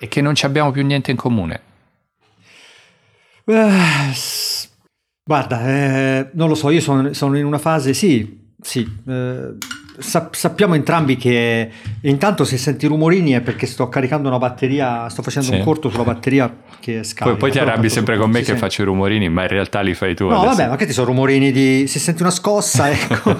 e che non ci abbiamo più niente in comune? Guarda, non lo so, io sono in una fase, sappiamo entrambi che intanto se senti rumorini è perché sto caricando una batteria, sto facendo un corto sulla batteria che scarica. Poi ti arrabbi sempre con me che faccio i rumorini, ma in realtà li fai tu. No, adesso. Vabbè, ma che ti sono rumorini di se senti una scossa, ecco,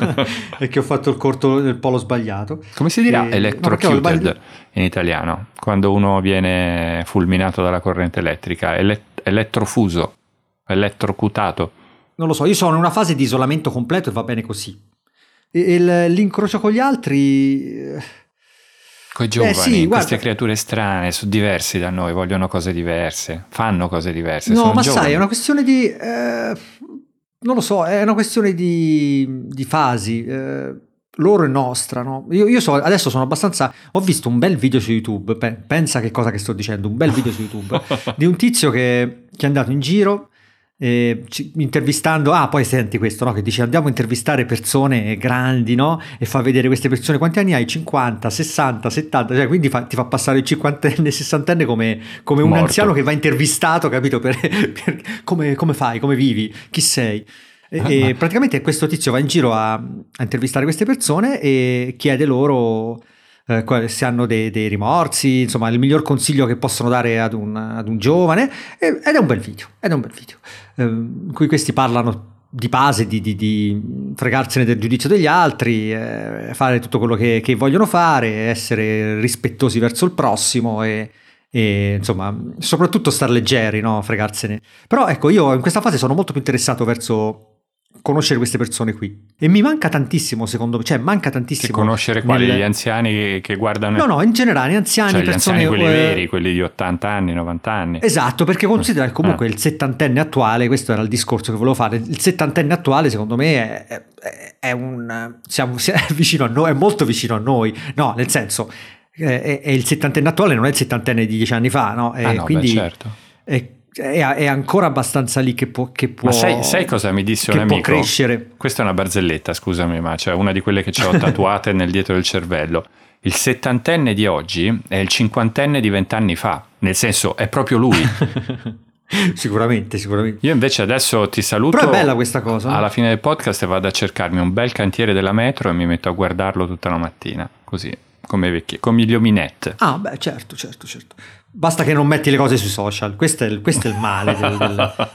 e che ho fatto il corto nel polo sbagliato. Come si dirà electrocuted in italiano, quando uno viene fulminato dalla corrente elettrica, elettrofuso, elettrocutato? Non lo so, io sono in una fase di isolamento completo e va bene così. L'incrocio con gli altri, con i giovani, queste creature strane, diversi da noi, vogliono cose diverse, fanno cose diverse. No, sono ma giovani. Sai, è una questione di non lo so, è una questione di fasi, loro e nostra, no? Io so, adesso sono abbastanza, ho visto un bel video su YouTube, pensa che cosa che sto dicendo, un bel video su YouTube di un tizio che è andato in giro intervistando, poi senti questo, no? Che dice andiamo a intervistare persone grandi, no? E fa vedere queste persone, quanti anni hai? 50, 60, 70, cioè, quindi ti fa passare il 50enne, 60enne come un anziano che va intervistato, capito? Per come fai, come vivi, chi sei? E praticamente questo tizio va in giro a intervistare queste persone e chiede loro se hanno dei rimorsi, insomma il miglior consiglio che possono dare ad un giovane, ed è un bel video, in cui questi parlano di base di fregarsene del giudizio degli altri, fare tutto quello che vogliono fare, essere rispettosi verso il prossimo e insomma soprattutto star leggeri, no? Fregarsene. Però ecco, io in questa fase sono molto più interessato verso conoscere queste persone qui e mi manca tantissimo, secondo me, cioè manca tantissimo. Che conoscere quali? Gli anziani che guardano? No, in generale anziani, cioè, persone, gli anziani quelli veri, quelli di 80 anni, 90 anni. Esatto, perché considera che comunque il settantenne attuale, questo era il discorso che volevo fare, il settantenne attuale secondo me è vicino a noi, è molto vicino a noi, no, nel senso è il settantenne attuale, non è il settantenne di 10 anni fa, no? Quindi beh, certo. È ancora abbastanza lì che può. Ma sai cosa mi disse un amico? Può crescere. Questa è una barzelletta, scusami, ma cioè una di quelle che ho tatuate nel dietro del cervello. Il settantenne di oggi è il cinquantenne di 20 anni fa, nel senso è proprio lui. Sicuramente. Io invece adesso ti saluto. Però è bella questa cosa. Alla fine del podcast vado a cercarmi un bel cantiere della metro e mi metto a guardarlo tutta la mattina, così come vecchie, come gli ominetti. Ah, beh, certo. Basta che non metti le cose sui social, questo è il male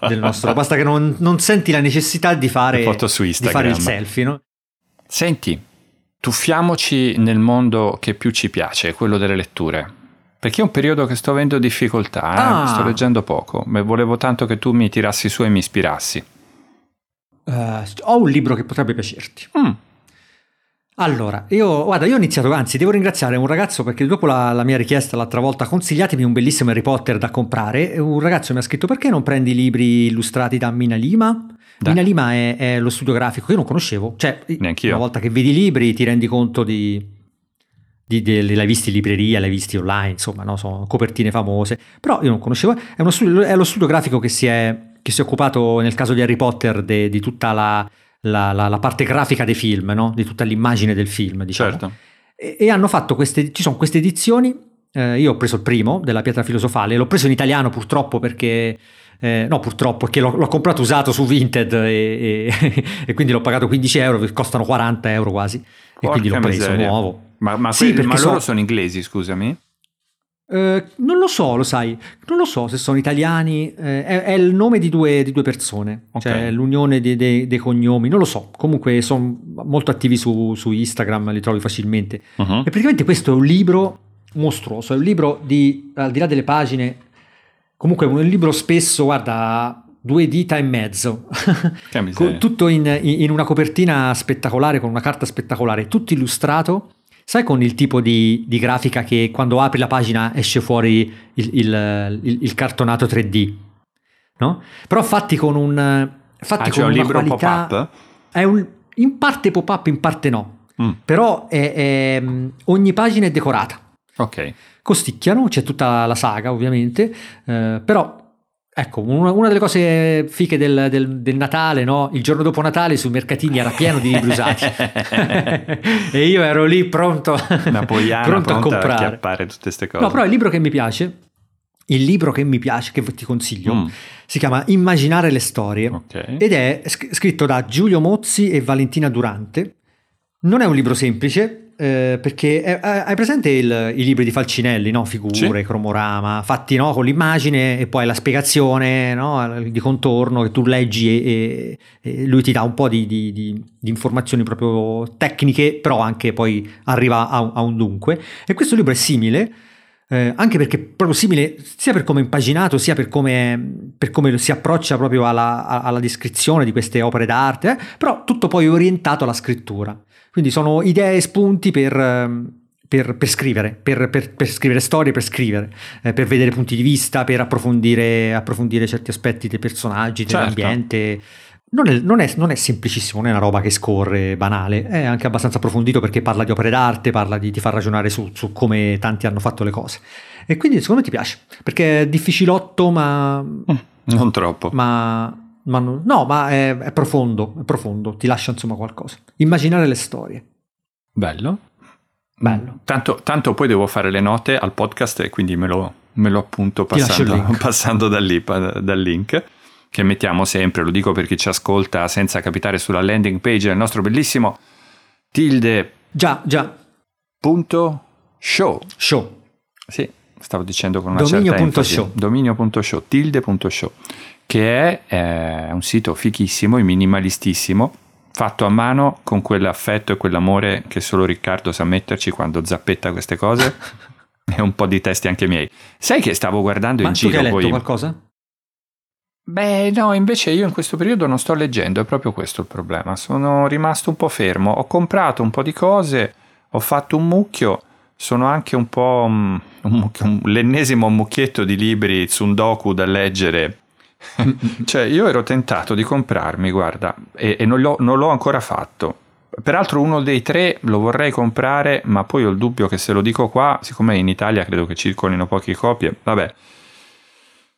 del nostro. Basta che non senti la necessità di fare foto su Instagram, di fare il selfie, no? Senti, tuffiamoci nel mondo che più ci piace, quello delle letture, perché è un periodo che sto avendo difficoltà, sto leggendo poco, ma volevo tanto che tu mi tirassi su e mi ispirassi. Ho un libro che potrebbe piacerti. Allora, io ho iniziato, anzi devo ringraziare un ragazzo perché dopo la mia richiesta l'altra volta, consigliatemi un bellissimo Harry Potter da comprare, un ragazzo mi ha scritto perché non prendi libri illustrati da MinaLima? MinaLima è lo studio grafico che io non conoscevo, cioè neanch'io. Una volta che vedi i libri ti rendi conto li hai visti in libreria, li hai visti online, insomma, no? Sono copertine famose, però io non conoscevo, è lo studio grafico che si è occupato nel caso di Harry Potter di tutta la parte grafica dei film, no? Di tutta l'immagine del film, diciamo. Certo. E hanno fatto ci sono queste edizioni, io ho preso il primo della Pietra Filosofale, l'ho preso in italiano purtroppo perché l'ho comprato usato su Vinted e quindi l'ho pagato 15€, costano 40€ quasi. Porca, e quindi l'ho preso miseria. Nuovo. Ma loro sono inglesi, scusami? Non lo so, lo sai, non lo so se sono italiani, è il nome di due persone, okay. Cioè l'unione dei cognomi, non lo so, comunque sono molto attivi su Instagram, li trovi facilmente. E praticamente questo è un libro mostruoso, è un libro al di là delle pagine, comunque è un libro spesso, guarda, 2 dita e mezzo, tutto in una copertina spettacolare, con una carta spettacolare, tutto illustrato. Sai, con il tipo di grafica che quando apri la pagina esce fuori il cartonato 3D, no? Però fatti con un libro qualità, pop-up? È in parte pop-up, in parte no. Però ogni pagina è decorata. Ok. Costicchiano, c'è tutta la saga ovviamente, però... Ecco, una delle cose fiche del Natale, no? Il giorno dopo Natale sui mercatini era pieno di libri usati e io ero lì pronto a comprare. A acchiappare tutte queste cose. No, però il libro che mi piace Il libro che mi piace, che ti consiglio, si chiama Immaginare le storie, ed è scritto da Giulio Mozzi e Valentina Durante. Non è un libro semplice, perché hai presente i libri di Falcinelli, no? Figure, sì. Cromorama, fatti, no? Con l'immagine e poi la spiegazione, no? Di contorno, che tu leggi e lui ti dà un po' di informazioni proprio tecniche, però anche poi arriva a un dunque. E questo libro è simile, anche perché è proprio simile sia per come è impaginato, sia per come si approccia proprio alla descrizione di queste opere d'arte, però tutto poi orientato alla scrittura. Quindi sono idee e spunti per scrivere, per scrivere storie, per scrivere, per vedere punti di vista, per approfondire certi aspetti dei personaggi, dell'ambiente. Non è semplicissimo, non è una roba che scorre banale, è anche abbastanza approfondito perché parla di opere d'arte, parla di ti fa ragionare su come tanti hanno fatto le cose. E quindi secondo me ti piace, perché è difficilotto ma... non troppo. Ma è profondo, ti lascia insomma qualcosa. Immaginare le storie. Bello. Tanto poi devo fare le note al podcast e quindi me lo appunto passando dal link che mettiamo sempre, lo dico per chi ci ascolta senza capitare sulla landing page del nostro bellissimo tilde. Già. .show. Sì, stavo dicendo con una certa enfasi. Dominio.show, tilde.show. che è un sito fichissimo e minimalistissimo, fatto a mano con quell'affetto e quell'amore che solo Riccardo sa metterci quando zappetta queste cose e un po' di testi anche miei. Sai che stavo guardando in giro poi... Ma tu hai letto qualcosa? Beh no, invece io in questo periodo non sto leggendo, è proprio questo il problema. Sono rimasto un po' fermo, ho comprato un po' di cose, ho fatto un mucchio. Sono anche un po' l'ennesimo mucchietto di libri tsundoku da leggere. Cioè io ero tentato di comprarmi, guarda, e non l'ho ancora fatto. Peraltro uno dei tre lo vorrei comprare, ma poi ho il dubbio che se lo dico qua, siccome in Italia credo che circolino poche copie, vabbè.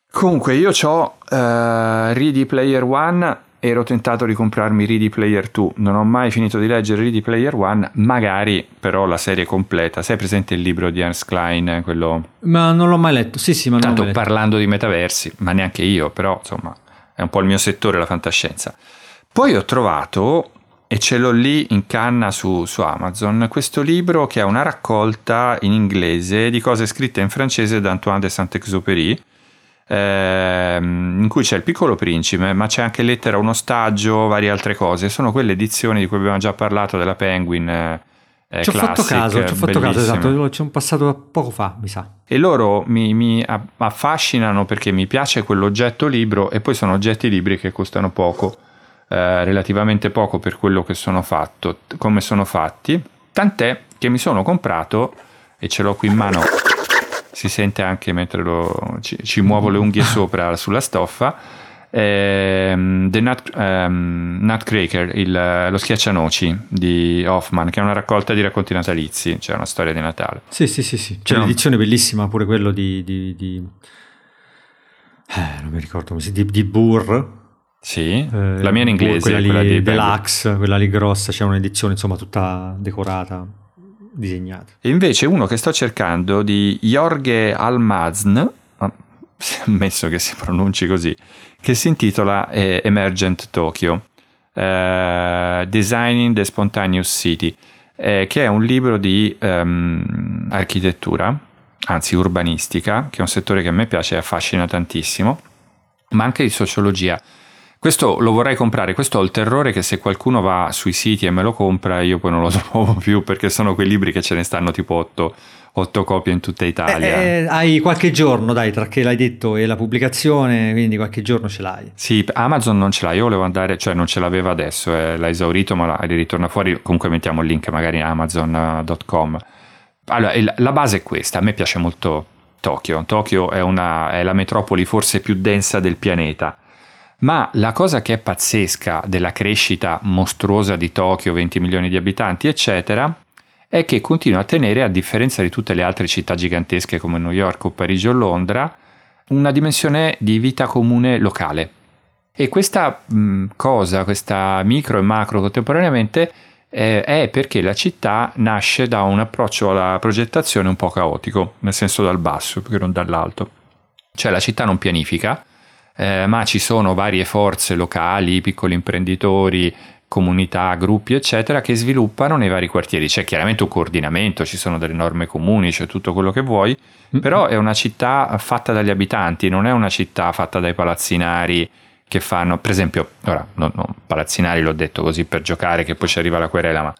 Comunque io c'ho Ready Player One, ero tentato di comprarmi Ready Player Two, non ho mai finito di leggere Ready Player One, magari però la serie completa. Sai presente il libro di Ernest Klein, quello... Ma non l'ho mai letto, sì, ma non tanto parlando di metaversi, ma neanche io, però insomma è un po' il mio settore la fantascienza. Poi ho trovato, e ce l'ho lì in canna su Amazon, questo libro che è una raccolta in inglese di cose scritte in francese da Antoine de Saint-Exupéry, in cui c'è il Piccolo Principe, ma c'è anche Lettera a un ostaggio, varie altre cose. Sono quelle edizioni di cui abbiamo già parlato della Penguin, ci ho fatto caso, esatto, c'è un passato poco fa, mi sa. E loro mi affascinano perché mi piace quell'oggetto libro, e poi sono oggetti libri che costano poco, relativamente poco per quello che sono fatto, come sono fatti, tant'è che mi sono comprato, e ce l'ho qui in mano. Si sente anche mentre ci muovo le unghie sopra sulla stoffa. The Nutcracker, lo schiaccianoci di Hoffman, che è una raccolta di racconti natalizi, cioè una storia di Natale. Sì. C'è un'edizione bellissima pure, quello non mi ricordo come si chiama, di Burr. Sì, la mia in inglese, quella di Deluxe, quella lì grossa, c'è un'edizione insomma tutta decorata, disegnato. E invece uno che sto cercando di Jorge Almazán, ammesso che si pronunci così, che si intitola Emerging Tokyo, Designing the Spontaneous City, che è un libro di architettura, anzi urbanistica, che è un settore che a me piace e affascina tantissimo, ma anche di sociologia. Questo lo vorrei comprare, questo ho il terrore che se qualcuno va sui siti e me lo compra io poi non lo trovo più, perché sono quei libri che ce ne stanno tipo 8 copie in tutta Italia. Hai qualche giorno, dai, tra che l'hai detto e la pubblicazione, quindi qualche giorno ce l'hai. Sì, Amazon non ce l'ha, io volevo andare, cioè non ce l'aveva adesso, l'ha esaurito ma ritorna fuori, comunque mettiamo il link magari amazon.com. Allora, la base è questa, a me piace molto Tokyo. Tokyo è la metropoli forse più densa del pianeta. Ma la cosa che è pazzesca della crescita mostruosa di Tokyo, 20 milioni di abitanti, eccetera, è che continua a tenere, a differenza di tutte le altre città gigantesche come New York o Parigi o Londra, una dimensione di vita comune locale. E questa cosa, questa micro e macro contemporaneamente, è perché la città nasce da un approccio alla progettazione un po' caotico, nel senso dal basso, più che non dall'alto. Cioè la città non pianifica, ma ci sono varie forze locali, piccoli imprenditori, comunità, gruppi eccetera che sviluppano nei vari quartieri. C'è chiaramente un coordinamento, ci sono delle norme comuni, c'è tutto quello che vuoi, però è una città fatta dagli abitanti, non è una città fatta dai palazzinari che fanno, per esempio, ora no, palazzinari l'ho detto così per giocare che poi ci arriva la querela, ma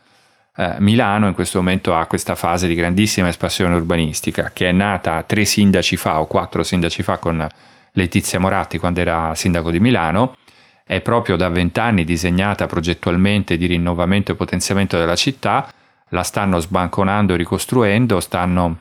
Milano in questo momento ha questa fase di grandissima espansione urbanistica che è nata 3 sindaci fa o 4 sindaci fa con Letizia Moratti quando era sindaco di Milano. È proprio da 20 anni disegnata progettualmente di rinnovamento e potenziamento della città, la stanno sbanconando e ricostruendo, stanno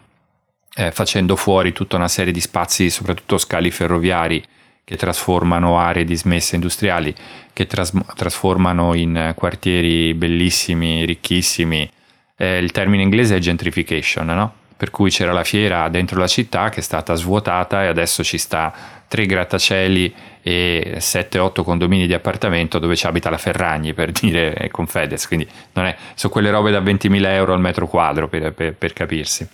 facendo fuori tutta una serie di spazi, soprattutto scali ferroviari, che trasformano aree dismesse industriali, che trasformano in quartieri bellissimi, ricchissimi. Il termine inglese è gentrification, no? Per cui c'era la fiera dentro la città che è stata svuotata e adesso ci sta 3 grattacieli e 7-8 condomini di appartamento dove ci abita la Ferragni, per dire, con Fedez. Quindi non è, sono quelle robe da 20.000 euro al metro quadro per capirsi.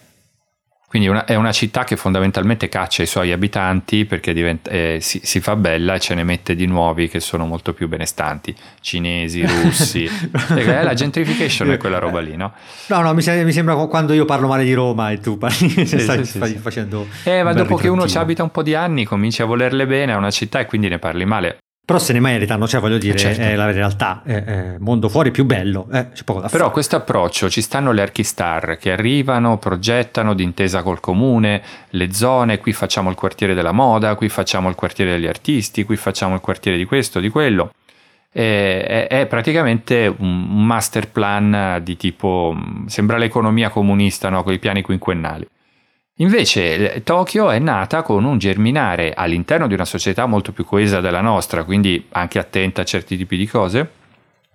Quindi è una città che fondamentalmente caccia i suoi abitanti perché si fa bella e ce ne mette di nuovi che sono molto più benestanti, cinesi, russi, la gentrification è quella roba lì, no? No, mi sembra quando io parlo male di Roma e tu parli, stai facendo... ma dopo che uno ci abita un po' di anni cominci a volerle bene a una città e quindi ne parli male. Però se ne meritano, cioè voglio dire, certo. È la realtà, mondo fuori più bello, c'è poco da fare. Però questo approccio, ci stanno le archistar che arrivano, progettano d'intesa col comune, le zone, qui facciamo il quartiere della moda, qui facciamo il quartiere degli artisti, qui facciamo il quartiere di questo, di quello. È praticamente un master plan di tipo, sembra l'economia comunista, no? Con i piani quinquennali. Invece Tokyo è nata con un germinare all'interno di una società molto più coesa della nostra, quindi anche attenta a certi tipi di cose,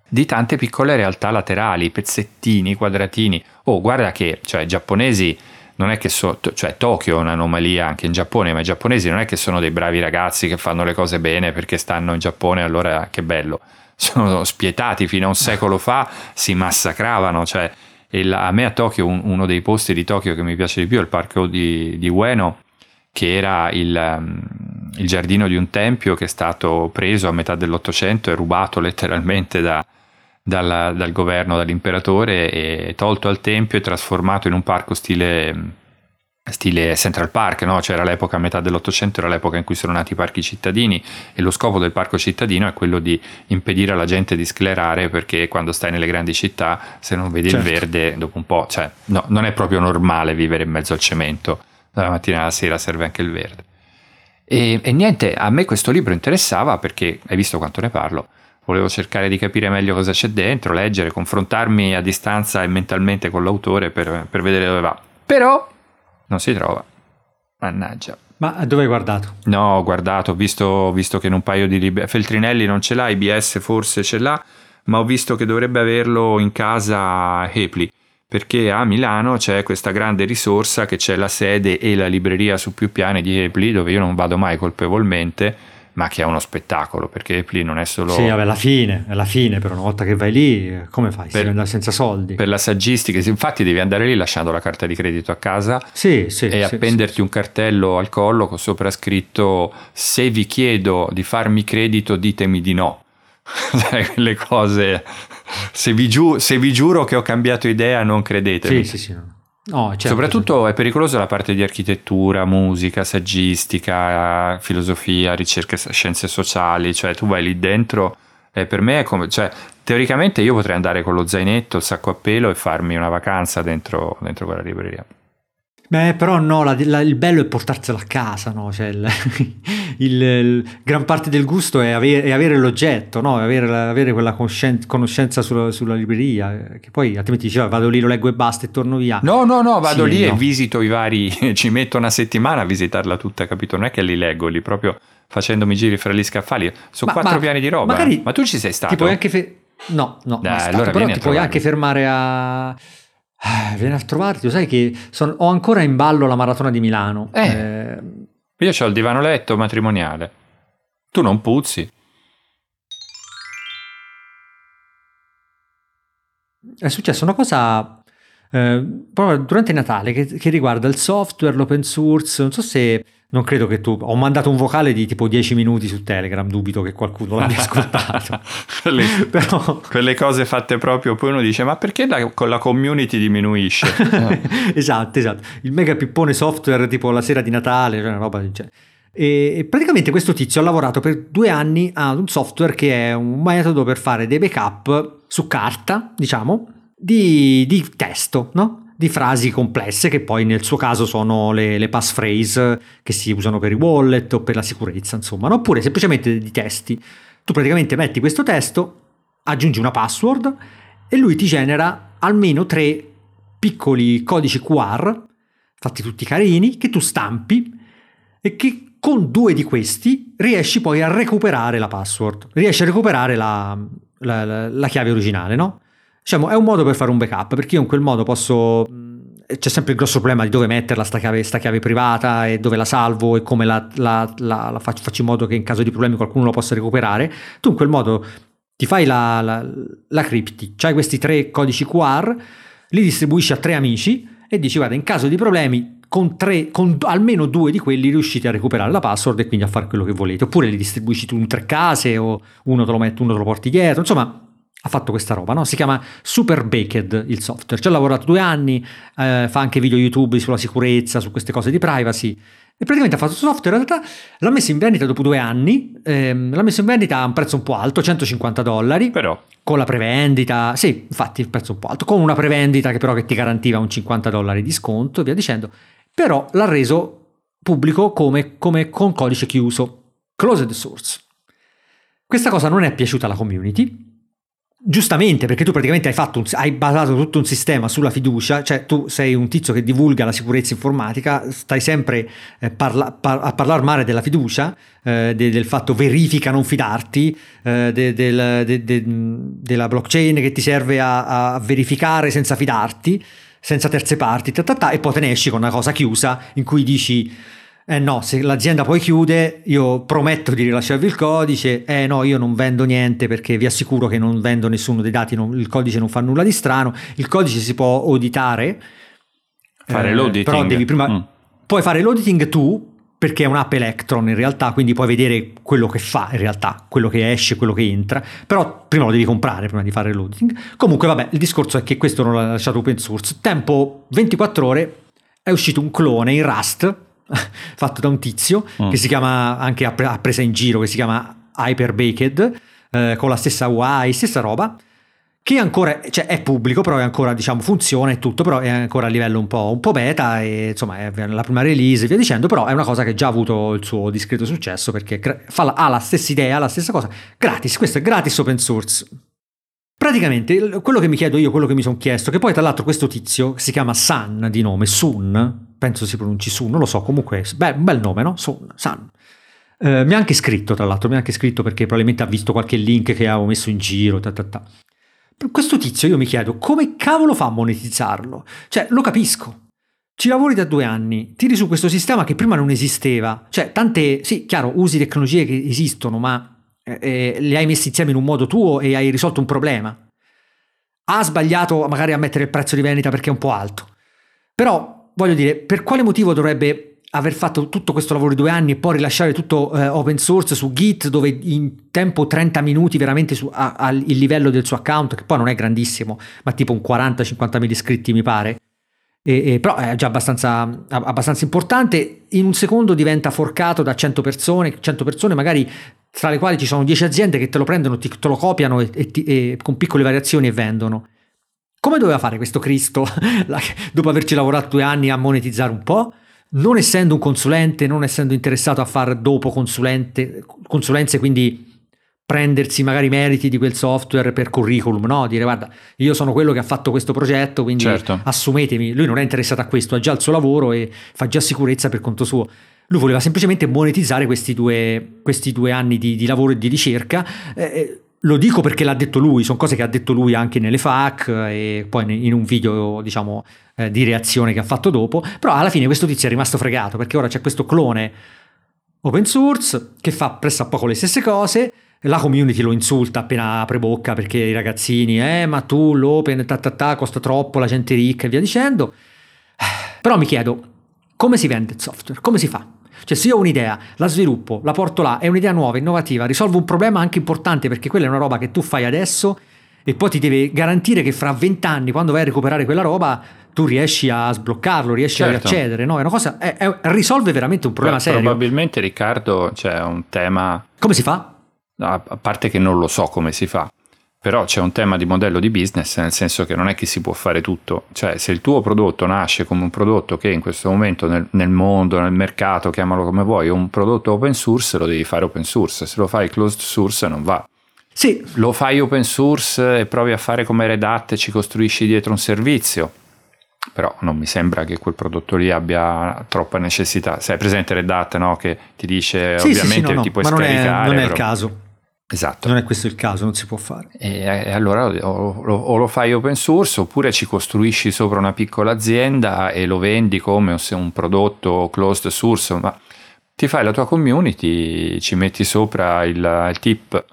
di tante piccole realtà laterali, pezzettini, quadratini. Guarda che, cioè, i giapponesi non è che cioè Tokyo è un'anomalia anche in Giappone, ma i giapponesi non è che sono dei bravi ragazzi che fanno le cose bene perché stanno in Giappone, allora che bello. Sono spietati, fino a un secolo fa si massacravano, cioè... A me a Tokyo uno dei posti di Tokyo che mi piace di più è il parco di Ueno, che era il giardino di un tempio che è stato preso a metà dell'Ottocento e rubato letteralmente dal governo, dall'imperatore, e tolto al tempio e trasformato in un parco stile Central Park, no? Cioè era l'epoca, a metà dell'Ottocento, era l'epoca in cui sono nati i parchi cittadini, e lo scopo del parco cittadino è quello di impedire alla gente di sclerare, perché quando stai nelle grandi città, se non vedi certo. Il verde, dopo un po', cioè no, non è proprio normale vivere in mezzo al cemento, dalla mattina alla sera serve anche il verde. E niente, a me questo libro interessava perché, hai visto quanto ne parlo, volevo cercare di capire meglio cosa c'è dentro, leggere, confrontarmi a distanza e mentalmente con l'autore per vedere dove va. Però non si trova, mannaggia. Ma dove hai guardato? No, ho guardato, ho visto che in un paio di libri, Feltrinelli non ce l'ha, IBS forse ce l'ha, ma ho visto che dovrebbe averlo in casa Hoepli, perché a Milano c'è questa grande risorsa che c'è la sede e la libreria su più piani di Hoepli, dove io non vado mai colpevolmente, ma che è uno spettacolo, perché Hoepli non è solo... Sì, vabbè, alla fine, però una volta che vai lì, come fai? Per andare senza soldi? Per la saggistica, infatti devi andare lì lasciando la carta di credito a casa, appenderti un cartello al collo con sopra scritto «Se vi chiedo di farmi credito, ditemi di no». Le cose... Se vi giuro che ho cambiato idea, non credetemi. Sì. Oh, certo, soprattutto certo. È pericolosa la parte di architettura, musica, saggistica, filosofia, ricerche, scienze sociali, cioè tu vai lì dentro e per me è come, cioè teoricamente io potrei andare con lo zainetto, il sacco a pelo e farmi una vacanza dentro quella libreria. Beh, però no, il bello è portarsela a casa, no? Cioè gran parte del gusto è avere l'oggetto, no? Avere quella conoscenza sulla libreria, che poi altrimenti diceva vado lì, lo leggo e basta e torno via. No, vado sì, lì no. E visito i vari, ci metto una settimana a visitarla tutta, capito? Non è che li leggo, li proprio facendomi giri fra gli scaffali, sono 4 piani di roba. Magari, ma tu ci sei stato? Ti puoi anche no, dai, stato, allora però ti puoi anche fermare a... Vieni a trovarti, lo sai che ho ancora in ballo la maratona di Milano. Io c'ho il divano letto matrimoniale. Tu non puzzi. È successa una cosa proprio durante Natale che riguarda il software, l'open source. Non so se Non credo che tu... Ho mandato un vocale di tipo 10 minuti su Telegram, dubito che qualcuno l'abbia ascoltato. Però... quelle cose fatte proprio, poi uno dice, ma perché la community diminuisce? Esatto. Il mega pippone software tipo la sera di Natale, cioè una roba... Cioè... E praticamente questo tizio ha lavorato per 2 anni ad un software che è un metodo per fare dei backup su carta, diciamo, di testo, no? Di frasi complesse che poi nel suo caso sono le passphrase che si usano per i wallet o per la sicurezza, insomma, no? Oppure semplicemente di testi. Tu praticamente metti questo testo, aggiungi una password e lui ti genera almeno 3 piccoli codici QR, fatti tutti carini, che tu stampi e che con 2 di questi riesci poi a recuperare la password, riesci a recuperare la chiave originale, no? Diciamo, è un modo per fare un backup, perché io in quel modo posso... C'è sempre il grosso problema di dove metterla sta chiave privata e dove la salvo e come la faccio in modo che in caso di problemi qualcuno la possa recuperare. Tu in quel modo ti fai la cripti, c'hai questi 3 codici QR, li distribuisci a 3 amici e dici, guarda, in caso di problemi con almeno 2 di quelli riuscite a recuperare la password e quindi a fare quello che volete. Oppure li distribuisci tu in 3 case o uno te lo metti, uno te lo porti dietro, insomma... Ha fatto questa roba, no? Si chiama Super Baked il software, ci ha lavorato 2 anni, fa anche video YouTube sulla sicurezza, su queste cose di privacy, e praticamente ha fatto questo software, in realtà l'ha messo in vendita dopo 2 anni, l'ha messo in vendita a un prezzo un po' alto, $150, però con la prevendita, sì, infatti il prezzo un po' alto, con una prevendita che però che ti garantiva un $50 di sconto e via dicendo, però l'ha reso pubblico come con codice chiuso, closed source. Questa cosa non è piaciuta alla community, giustamente, perché tu praticamente hai basato tutto un sistema sulla fiducia, cioè tu sei un tizio che divulga la sicurezza informatica, stai sempre a parlare male della fiducia, del fatto verifica, non fidarti, della blockchain che ti serve a verificare senza fidarti, senza terze parti, e poi te ne esci con una cosa chiusa in cui dici... Eh no, se l'azienda poi chiude, io prometto di rilasciarvi il codice, no, io non vendo niente perché vi assicuro che non vendo nessuno dei dati, il codice non fa nulla di strano, il codice si può auditare, fare l'auditing, però devi prima, puoi fare l'auditing tu, perché è un'app Electron in realtà, quindi puoi vedere quello che fa in realtà, quello che esce, quello che entra, però prima lo devi comprare, prima di fare l'auditing. Comunque vabbè, il discorso è che questo non l'ha lasciato open source, tempo 24 ore è uscito un clone in Rust, fatto da un tizio che si chiama, anche a presa in giro, che si chiama Hyper Baked, con la stessa UI, stessa roba, che ancora, cioè, è pubblico, però è ancora, diciamo, funziona e tutto, però è ancora a livello un po' beta, e insomma è la prima release e via dicendo, però è una cosa che già ha avuto il suo discreto successo perché ha la stessa idea, la stessa cosa, gratis, questo è gratis open source. Praticamente quello che mi chiedo io, quello che mi sono chiesto, che poi tra l'altro questo tizio si chiama Sun di nome, Sun, penso si pronunci Sun, non lo so, comunque un bel nome, no? Sun. Mi ha anche scritto, tra l'altro, perché probabilmente ha visto qualche link che avevo messo in giro, Per questo tizio io mi chiedo come cavolo fa a monetizzarlo? Cioè, lo capisco. Ci lavori da 2 anni, tiri su questo sistema che prima non esisteva, cioè tante, sì, chiaro, usi tecnologie che esistono, ma... le hai messi insieme in un modo tuo e hai risolto un problema. Ha sbagliato magari a mettere il prezzo di vendita perché è un po' alto, però voglio dire, per quale motivo dovrebbe aver fatto tutto questo lavoro di 2 anni e poi rilasciare tutto open source su Git, dove in tempo 30 minuti veramente al livello del suo account, che poi non è grandissimo, ma tipo un 40-50 mila iscritti mi pare, però è già abbastanza importante, in un secondo diventa forcato da 100 persone magari, tra le quali ci sono 10 aziende che te lo prendono, te lo copiano e con piccole variazioni e vendono. Come doveva fare questo Cristo dopo averci lavorato 2 anni a monetizzare un po', non essendo un consulente, non essendo interessato a fare dopo consulenze, quindi prendersi magari meriti di quel software per curriculum, no? Dire, guarda, io sono quello che ha fatto questo progetto, quindi certo, assumetemi. Lui non è interessato a questo, ha già il suo lavoro e fa già sicurezza per conto suo. Lui voleva semplicemente monetizzare questi due anni di lavoro e di ricerca. Lo dico perché l'ha detto lui, sono cose che ha detto lui anche nelle FAQ e poi in un video, diciamo, di reazione che ha fatto dopo, però alla fine questo tizio è rimasto fregato, perché ora c'è questo clone open source che fa pressappoco le stesse cose, la community lo insulta appena apre bocca perché i ragazzini, ma tu l'open costa troppo, la gente è ricca e via dicendo. Però mi chiedo, come si vende il software? Come si fa? Cioè se io ho un'idea, la sviluppo, la porto là, è un'idea nuova, innovativa, risolvo un problema anche importante, perché quella è una roba che tu fai adesso e poi ti deve garantire che fra 20 anni, quando vai a recuperare quella roba, tu riesci a sbloccarlo, riesci certo. a riaccedere, no? È una cosa, risolve veramente un problema serio. Probabilmente, Riccardo, c'è un tema... Come si fa? A parte che non lo so come si fa, però c'è un tema di modello di business, nel senso che non è che si può fare tutto. Cioè se il tuo prodotto nasce come un prodotto che in questo momento nel mondo, nel mercato, chiamalo come vuoi, è un prodotto open source, lo devi fare open source. Se lo fai closed source non va. Sì. Lo fai open source e provi a fare come Red Hat e ci costruisci dietro un servizio, però non mi sembra che quel prodotto lì abbia troppa necessità. Sei presente Red Hat, no? Che ti dice sì, ovviamente sì, sì, no, ti puoi ma scaricare. Non è il caso. Esatto. Non è questo il caso, non si può fare. E allora o lo fai open source, oppure ci costruisci sopra una piccola azienda e lo vendi come se un prodotto closed source, ma ti fai la tua community, ci metti sopra il tip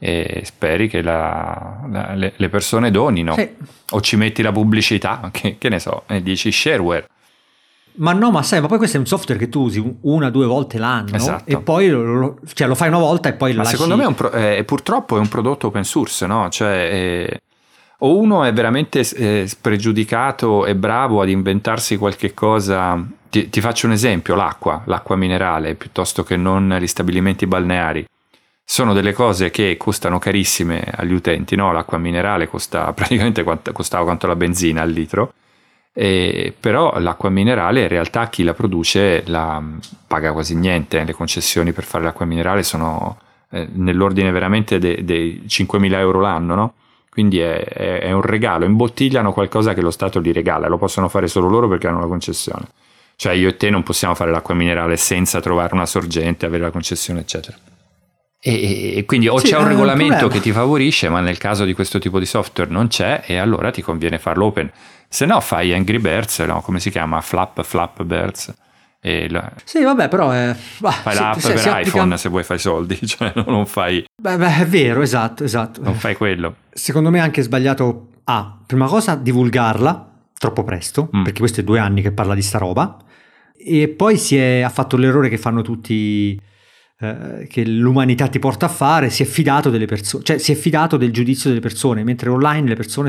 e speri che le persone donino. Sì. O ci metti la pubblicità, che ne so, e dici shareware. Ma no, ma sai, ma poi questo è un software che tu usi 1 o 2 volte l'anno, esatto. E poi lo fai una volta e poi lo lasci. Secondo me purtroppo è un prodotto open source, no? Cioè o uno è veramente spregiudicato e bravo ad inventarsi qualche cosa. Ti faccio un esempio: l'acqua minerale, piuttosto che non gli stabilimenti balneari, sono delle cose che costano carissime agli utenti, no? L'acqua minerale costa praticamente costava quanto la benzina al litro. Però l'acqua minerale in realtà chi la produce la paga quasi niente. Le concessioni per fare l'acqua minerale sono nell'ordine veramente dei 5.000 euro l'anno, no? Quindi è un regalo, imbottigliano qualcosa che lo Stato gli regala, lo possono fare solo loro perché hanno la concessione. Cioè io e te non possiamo fare l'acqua minerale senza trovare una sorgente, avere la concessione eccetera, e quindi o sì, c'è un regolamento che ti favorisce, ma nel caso di questo tipo di software non c'è, e allora ti conviene farlo open. Se no fai Angry Birds, no? Come si chiama? Flap Birds. Sì, vabbè, però fai l'app per iPhone se vuoi fai soldi, cioè non fai. Beh, è vero, esatto. Non fai quello. Secondo me è anche sbagliato. Prima cosa, divulgarla troppo presto, perché questo è 2 anni che parla di sta roba, e poi ha fatto l'errore che fanno tutti, che l'umanità ti porta a fare. Si è fidato delle persone, cioè si è fidato del giudizio delle persone, mentre online le persone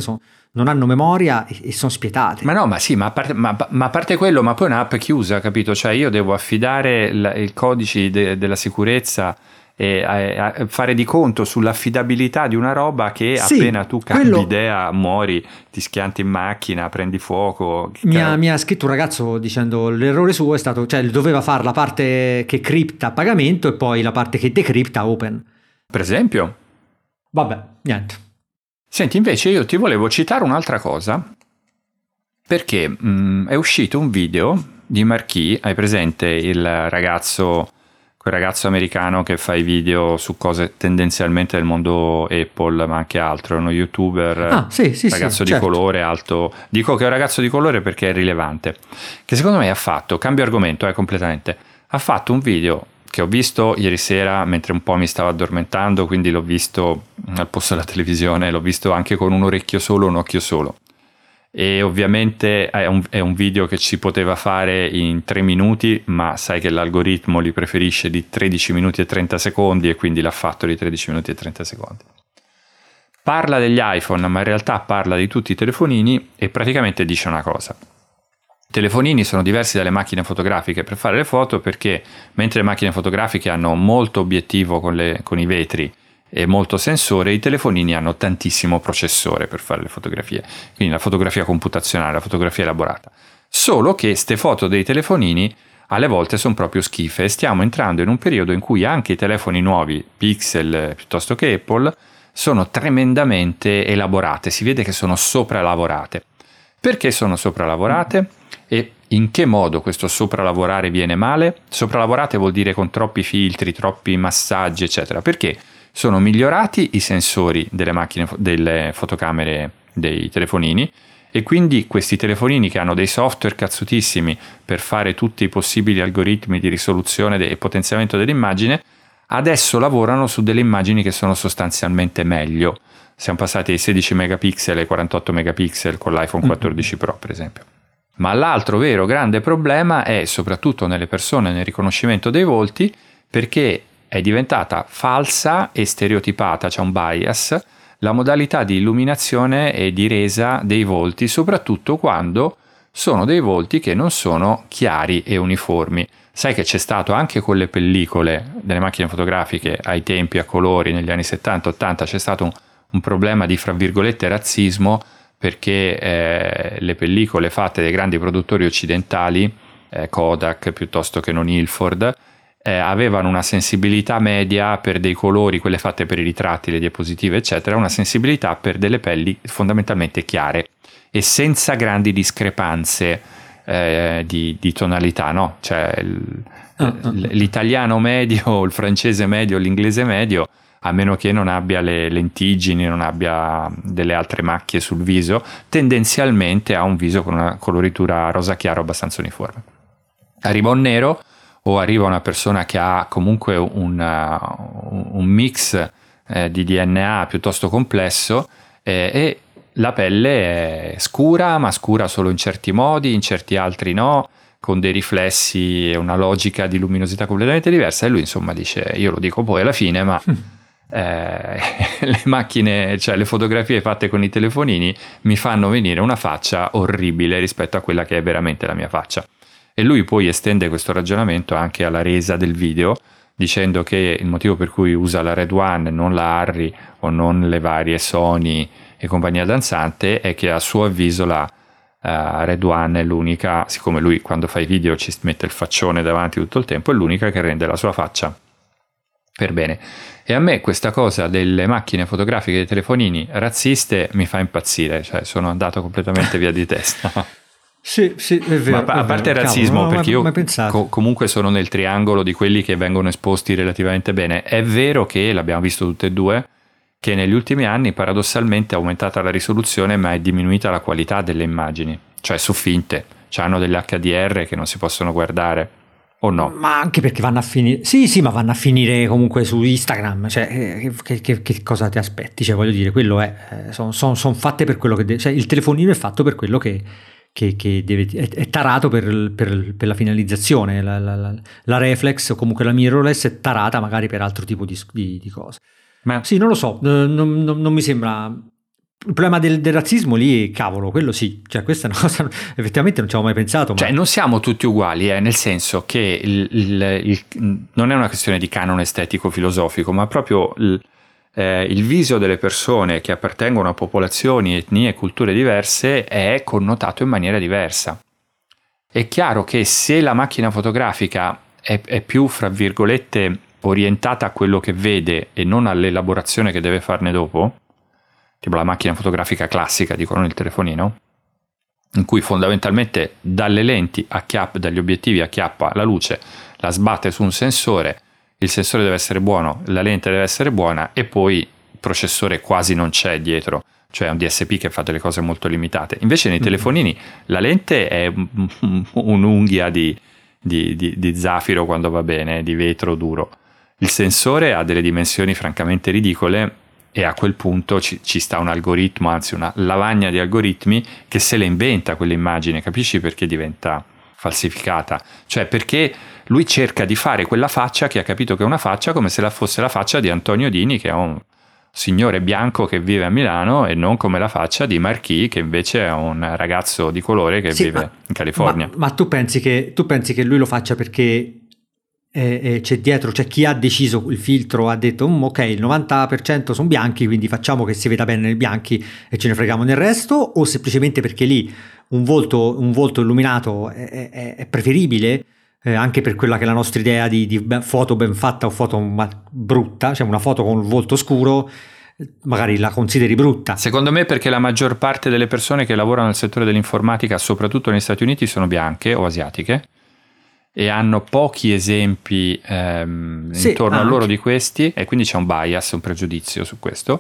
non hanno memoria e sono spietate. Ma no, ma sì, ma a parte quello, ma poi un'app chiusa, capito? Cioè io devo affidare il codice della sicurezza e a fare di conto sull'affidabilità di una roba che sì, appena tu cambi idea muori, ti schianti in macchina, prendi fuoco. Mi ha scritto un ragazzo dicendo l'errore suo è stato, cioè doveva fare la parte che cripta a pagamento e poi la parte che decripta open, per esempio. Vabbè, niente. Senti, invece io ti volevo citare un'altra cosa, perché è uscito un video di Marchi. Hai presente quel ragazzo americano che fa i video su cose tendenzialmente del mondo Apple, ma anche altro? È uno youtuber, ragazzo di certo. colore, alto. Dico che è un ragazzo di colore perché è rilevante, che secondo me ha fatto, cambio argomento completamente, ha fatto un video che ho visto ieri sera mentre un po' mi stavo addormentando, quindi l'ho visto al posto della televisione, l'ho visto anche con un orecchio solo, un occhio solo, e ovviamente è un video che ci poteva fare in 3 minuti, ma sai che l'algoritmo li preferisce di 13 minuti e 30 secondi e quindi l'ha fatto di 13 minuti e 30 secondi. Parla degli iPhone, ma in realtà parla di tutti i telefonini e praticamente dice una cosa. I telefonini sono diversi dalle macchine fotografiche per fare le foto, perché mentre le macchine fotografiche hanno molto obiettivo con i vetri e molto sensore, i telefonini hanno tantissimo processore per fare le fotografie, quindi la fotografia computazionale, la fotografia elaborata. Solo che ste foto dei telefonini alle volte sono proprio schife, e stiamo entrando in un periodo in cui anche i telefoni nuovi, Pixel piuttosto che Apple, sono tremendamente elaborate, si vede che sono sopralavorate. Perché sono sopralavorate? E in che modo questo sopralavorare viene male? Sopralavorate vuol dire con troppi filtri, troppi massaggi, eccetera. Perché sono migliorati i sensori delle fotocamere dei telefonini, e quindi questi telefonini che hanno dei software cazzutissimi per fare tutti i possibili algoritmi di risoluzione e potenziamento dell'immagine, adesso lavorano su delle immagini che sono sostanzialmente meglio. Siamo passati ai 16 megapixel ai 48 megapixel con l'iPhone 14 Pro, per esempio. Ma l'altro vero grande problema è soprattutto nelle persone, nel riconoscimento dei volti, perché è diventata falsa e stereotipata, c'è un bias, la modalità di illuminazione e di resa dei volti, soprattutto quando sono dei volti che non sono chiari e uniformi. Sai che c'è stato anche con le pellicole delle macchine fotografiche ai tempi a colori negli anni 70-80, c'è stato un problema di, fra virgolette, razzismo, perché le pellicole fatte dai grandi produttori occidentali, Kodak piuttosto che non Ilford, avevano una sensibilità media per dei colori, quelle fatte per i ritratti, le diapositive eccetera, una sensibilità per delle pelli fondamentalmente chiare e senza grandi discrepanze di tonalità, no? Cioè l'italiano medio, il francese medio, l'inglese medio, a meno che non abbia le lentiggini, non abbia delle altre macchie sul viso, tendenzialmente ha un viso con una coloritura rosa chiaro abbastanza uniforme. Arriva un nero o arriva una persona che ha comunque un mix di DNA piuttosto complesso e la pelle è scura, ma scura solo in certi modi, in certi altri no, con dei riflessi e una logica di luminosità completamente diversa, e lui insomma dice, io lo dico poi alla fine, ma... le macchine, cioè le fotografie fatte con i telefonini mi fanno venire una faccia orribile rispetto a quella che è veramente la mia faccia. E lui poi estende questo ragionamento anche alla resa del video, dicendo che il motivo per cui usa la Red One, non la Harry o non le varie Sony e compagnia danzante, è che a suo avviso la Red One è l'unica, siccome lui quando fa i video ci mette il faccione davanti tutto il tempo, è l'unica che rende la sua faccia per bene. E a me questa cosa delle macchine fotografiche, dei telefonini razziste, mi fa impazzire, cioè sono andato completamente via di testa. Sì, è vero. Ma a parte il razzismo, perché io comunque sono nel triangolo di quelli che vengono esposti relativamente bene. È vero che, l'abbiamo visto tutte e due, che negli ultimi anni paradossalmente è aumentata la risoluzione ma è diminuita la qualità delle immagini, cioè soffinte, cioè hanno delle HDR che non si possono guardare. O no? Ma anche perché vanno a finire, sì, ma vanno a finire comunque su Instagram, cioè che cosa ti aspetti? Cioè, voglio dire, quello è, sono fatte per quello che cioè il telefonino è fatto per quello che deve, è tarato per la finalizzazione, la reflex o comunque la mirrorless è tarata magari per altro tipo di cose. Ma sì, non lo so, non mi sembra. Il problema del razzismo lì, cavolo, quello sì, cioè questa è una cosa, effettivamente non ci avevo mai pensato. Ma... Cioè non siamo tutti uguali, nel senso che non è una questione di canone estetico-filosofico, ma proprio il viso delle persone che appartengono a popolazioni, etnie e culture diverse è connotato in maniera diversa. È chiaro che se la macchina fotografica è più, fra virgolette, orientata a quello che vede e non all'elaborazione che deve farne dopo, tipo la macchina fotografica classica, dicono il telefonino, in cui fondamentalmente dalle lenti dagli obiettivi acchiappa la luce, la sbatte su un sensore, il sensore deve essere buono, la lente deve essere buona e poi il processore quasi non c'è dietro, cioè è un DSP che fa delle cose molto limitate. Invece nei telefonini la lente è un'unghia di zaffiro quando va bene, di vetro duro. Il sensore ha delle dimensioni francamente ridicole, e a quel punto ci sta un algoritmo, anzi una lavagna di algoritmi che se le inventa quell'immagine, capisci perché diventa falsificata? Cioè perché lui cerca di fare quella faccia che ha capito che è una faccia come se la fosse la faccia di Antonio Dini, che è un signore bianco che vive a Milano, e non come la faccia di Marchi, che invece è un ragazzo di colore che vive in California. Ma tu pensi che lui lo faccia perché... c'è dietro, cioè chi ha deciso il filtro ha detto ok, il 90% sono bianchi, quindi facciamo che si veda bene nei bianchi e ce ne freghiamo nel resto, o semplicemente perché lì un volto illuminato è preferibile anche per quella che è la nostra idea di foto ben fatta o foto brutta, cioè una foto con un volto scuro magari la consideri brutta. Secondo me perché la maggior parte delle persone che lavorano nel settore dell'informatica, soprattutto negli Stati Uniti, sono bianche o asiatiche e hanno pochi esempi intorno a loro di questi, e quindi c'è un bias, un pregiudizio su questo.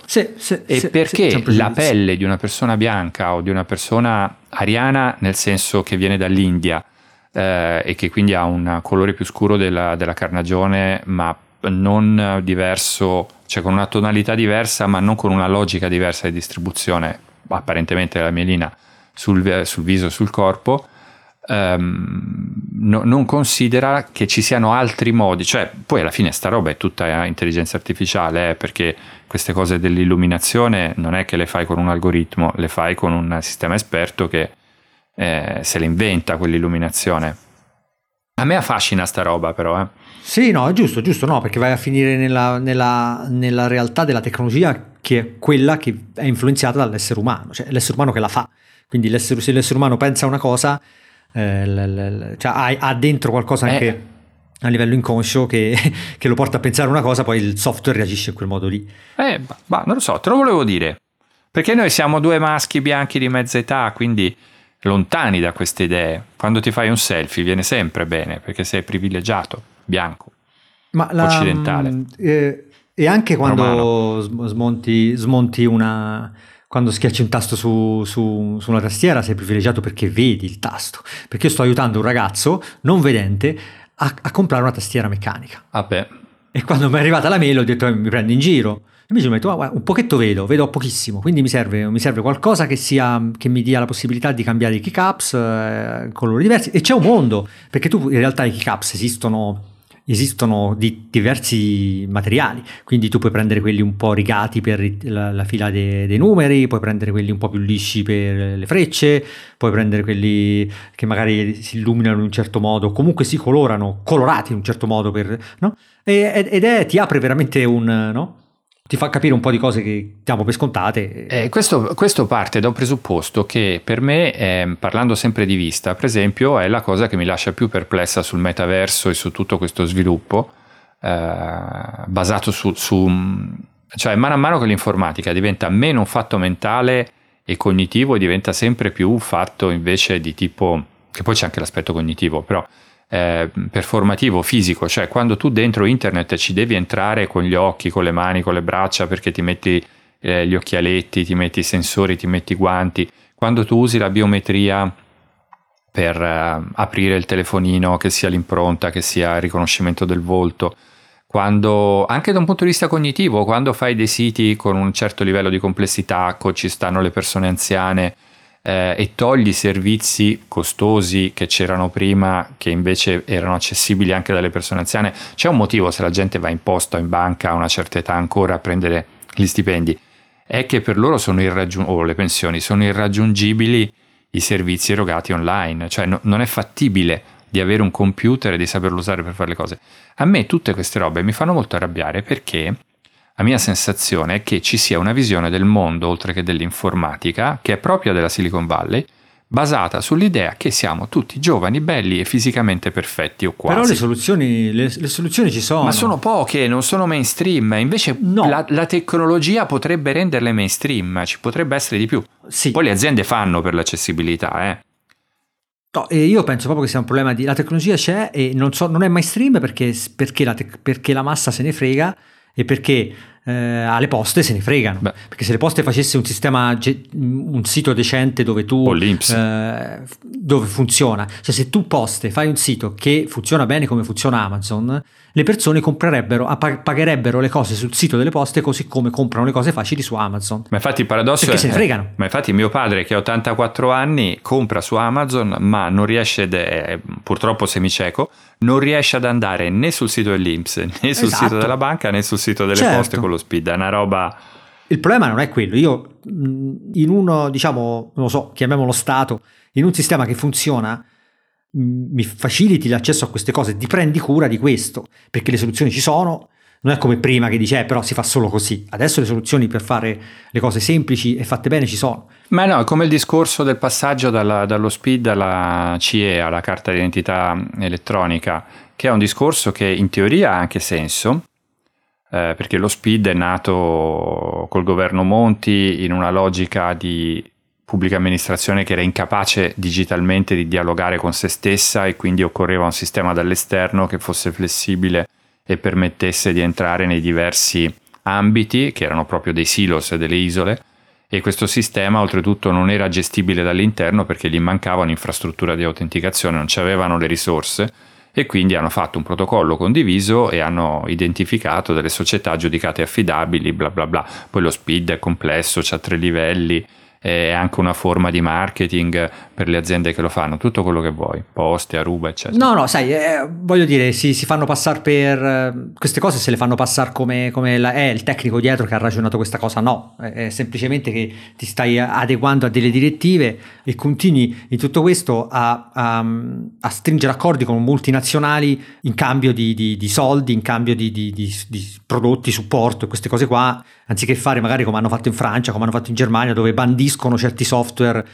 Perché la pelle di una persona bianca o di una persona ariana, nel senso che viene dall'India e che quindi ha un colore più scuro della carnagione, ma non diverso, cioè con una tonalità diversa ma non con una logica diversa di distribuzione apparentemente della mielina sul viso e sul corpo, non considera che ci siano altri modi, cioè poi alla fine sta roba è tutta intelligenza artificiale, perché queste cose dell'illuminazione non è che le fai con un algoritmo, le fai con un sistema esperto che se le inventa quell'illuminazione. A me affascina sta roba però. Sì, no, è giusto, no, perché vai a finire nella realtà della tecnologia, che è quella che è influenzata dall'essere umano, cioè l'essere umano che la fa. Quindi se l'essere umano pensa una cosa, cioè ha dentro qualcosa anche a livello inconscio che lo porta a pensare una cosa, poi il software reagisce in quel modo lì. Non lo so, te lo volevo dire, perché noi siamo due maschi bianchi di mezza età, quindi lontani da queste idee. Quando ti fai un selfie viene sempre bene, perché sei privilegiato, bianco, occidentale. E anche quando smonti una... Quando schiacci un tasto su una tastiera sei privilegiato perché vedi il tasto. Perché io sto aiutando un ragazzo non vedente a comprare una tastiera meccanica. Vabbè. E quando mi è arrivata la mail ho detto mi prendo in giro. Invece mi ho detto guarda, un pochetto vedo pochissimo, quindi mi serve qualcosa che mi dia la possibilità di cambiare i keycaps, colori diversi. E c'è un mondo, perché tu in realtà i keycaps esistono di diversi materiali, quindi tu puoi prendere quelli un po' rigati per la fila dei numeri, puoi prendere quelli un po' più lisci per le frecce, puoi prendere quelli che magari si illuminano in un certo modo, comunque si colorati in un certo modo, no? Ti apre veramente no? Ti fa capire un po' di cose che diamo per scontate. Questo parte da un presupposto che per me, parlando sempre di vista, per esempio, è la cosa che mi lascia più perplessa sul metaverso e su tutto questo sviluppo, basato cioè mano a mano che l'informatica diventa meno un fatto mentale e cognitivo e diventa sempre più un fatto invece di tipo, che poi c'è anche l'aspetto cognitivo, però performativo, fisico, cioè quando tu dentro internet ci devi entrare con gli occhi, con le mani, con le braccia, perché ti metti gli occhialetti, ti metti i sensori, ti metti i guanti, quando tu usi la biometria per aprire il telefonino, che sia l'impronta, che sia il riconoscimento del volto, quando anche da un punto di vista cognitivo, quando fai dei siti con un certo livello di complessità, ci stanno le persone anziane, e togli servizi costosi che c'erano prima, che invece erano accessibili anche dalle persone anziane. C'è un motivo se la gente va in posta o in banca a una certa età ancora a prendere gli stipendi, è che per loro le pensioni sono irraggiungibili i servizi erogati online, cioè non è fattibile di avere un computer e di saperlo usare per fare le cose. A me tutte queste robe mi fanno molto arrabbiare, perché la mia sensazione è che ci sia una visione del mondo, oltre che dell'informatica, che è propria della Silicon Valley, basata sull'idea che siamo tutti giovani, belli e fisicamente perfetti o quasi. Però le soluzioni ci sono. Ma sono poche, non sono mainstream. Invece no. La tecnologia potrebbe renderle mainstream, ci potrebbe essere di più. Sì. Poi le aziende fanno per l'accessibilità, No, e io penso proprio che sia un problema di... La tecnologia c'è e non è mainstream perché la massa se ne frega. E perché alle poste se ne fregano. Beh. Perché se le poste facesse un sistema, un sito decente dove tu dove funziona, cioè se tu fai un sito che funziona bene come funziona Amazon, le persone comprerebbero, pagherebbero le cose sul sito delle poste così come comprano le cose facili su Amazon. Ma infatti il paradosso perché se ne fregano. Ma infatti mio padre, che ha 84 anni, compra su Amazon, ma non riesce, purtroppo semicieco, non riesce ad andare né sul sito dell'Inps, né sul sito della banca, né sul sito delle poste con lo SPID. È una roba... Il problema non è quello. Io in uno, diciamo, non lo so, chiamiamolo Stato, in un sistema che funziona, mi faciliti l'accesso a queste cose, ti prendi cura di questo, perché le soluzioni ci sono. Non è come prima che dice però si fa solo così. Adesso le soluzioni per fare le cose semplici e fatte bene ci sono. Ma no, è come il discorso del passaggio dallo SPID alla CE, alla carta d'identità elettronica, che è un discorso che in teoria ha anche senso, perché lo SPID è nato col governo Monti in una logica di pubblica amministrazione che era incapace digitalmente di dialogare con se stessa, e quindi occorreva un sistema dall'esterno che fosse flessibile e permettesse di entrare nei diversi ambiti, che erano proprio dei silos, delle isole. E questo sistema oltretutto non era gestibile dall'interno, perché gli mancava un'infrastruttura di autenticazione, non c'avevano le risorse, e quindi hanno fatto un protocollo condiviso e hanno identificato delle società giudicate affidabili, bla bla bla. Poi lo SPID è complesso, c'ha 3 livelli, è anche una forma di marketing per le aziende che lo fanno, tutto quello che vuoi, Poste, Aruba eccetera. No, sai, voglio dire, si fanno passare per queste cose, se le fanno passare come è il tecnico dietro che ha ragionato questa cosa, no, è semplicemente che ti stai adeguando a delle direttive e continui in tutto questo a stringere accordi con multinazionali in cambio di soldi, in cambio di prodotti, supporto e queste cose qua, anziché fare magari come hanno fatto in Francia, come hanno fatto in Germania, dove bandiscono certi software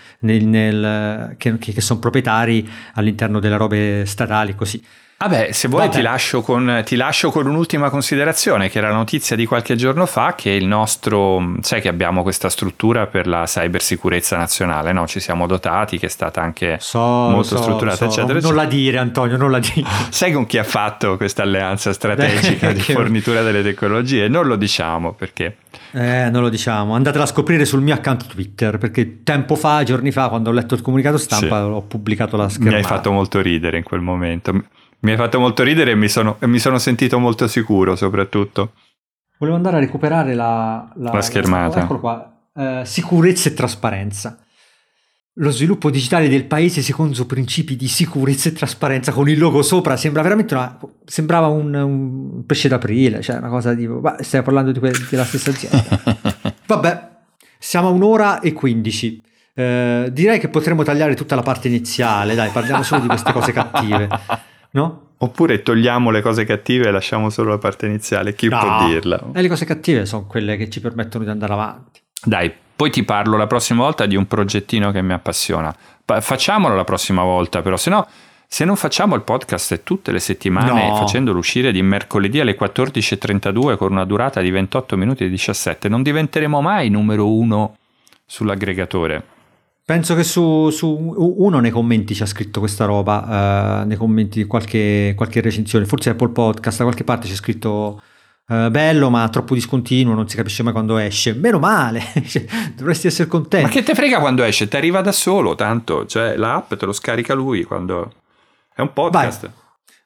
che sono proprietari all'interno delle robe statali, così. Vabbè, se vuoi ti lascio con un'ultima considerazione, che era la notizia di qualche giorno fa, che il nostro, sai che abbiamo questa struttura per la cybersicurezza nazionale, no? Ci siamo dotati, che è stata anche molto strutturata, eccetera. Non la dire, Antonio, non la dire. Sai con chi ha fatto questa alleanza strategica di fornitura delle tecnologie? Non lo diciamo perché... non lo diciamo, andatela a scoprire sul mio account Twitter, perché giorni fa, quando ho letto il comunicato stampa, sì, ho pubblicato la schermata. Mi hai fatto molto ridere in quel momento. Mi hai fatto molto ridere e mi sono sentito molto sicuro, soprattutto. Volevo andare a recuperare la schermata. Eccolo qua. Sicurezza e trasparenza. Lo sviluppo digitale del paese secondo principi di sicurezza e trasparenza, con il logo sopra, sembra veramente sembrava un pesce d'aprile, cioè una cosa tipo, ma stai parlando della stessa azienda. Vabbè, siamo a 1:15. Direi che potremmo tagliare tutta la parte iniziale, dai, parliamo solo di queste cose cattive, no? Oppure togliamo le cose cattive e lasciamo solo la parte iniziale, può dirla? Le cose cattive sono quelle che ci permettono di andare avanti. Dai. Poi ti parlo la prossima volta di un progettino che mi appassiona. Facciamolo la prossima volta, però, se non facciamo il podcast tutte le settimane, facendolo uscire di mercoledì alle 14:32 con una durata di 28 minuti e 17, non diventeremo mai numero 1 sull'aggregatore. Penso che su uno nei commenti ci ha scritto questa roba, nei commenti di qualche recensione, forse Apple Podcast, da qualche parte c'è scritto... bello ma troppo discontinuo, non si capisce mai quando esce. Meno male, cioè, dovresti essere contento. Ma che te frega quando esce, ti arriva da solo, tanto, cioè l'app te lo scarica lui quando è un podcast.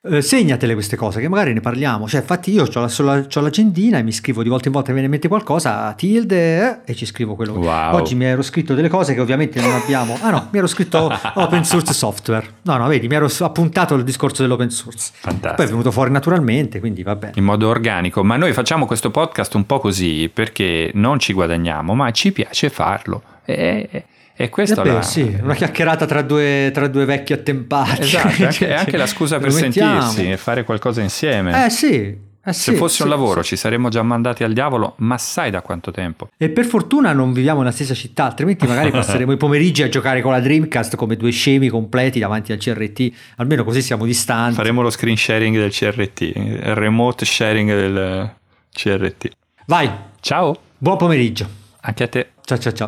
Segnatele queste cose, che magari ne parliamo, cioè infatti io c'ho l'agendina e mi scrivo di volta in volta, mi viene in mente qualcosa a Tilde e ci scrivo quello. Wow. Oggi mi ero scritto delle cose che ovviamente non abbiamo. Mi ero scritto open source software, vedi, mi ero appuntato il discorso dell'open source. Fantastico. Poi è venuto fuori naturalmente, quindi va bene, in modo organico. Ma noi facciamo questo podcast un po' così perché non ci guadagniamo, ma ci piace farlo e questo una chiacchierata tra due vecchi attempati. Esatto, è anche la scusa per sentirsi e fare qualcosa insieme. Se fosse un lavoro ci saremmo già mandati al diavolo, ma sai da quanto tempo. E per fortuna non viviamo nella stessa città, altrimenti magari passeremo i pomeriggi a giocare con la Dreamcast come due scemi completi davanti al CRT, almeno così siamo distanti. Faremo lo screen sharing del CRT, il remote sharing del CRT. Vai, ciao, buon pomeriggio. Anche a te. Ciao ciao ciao.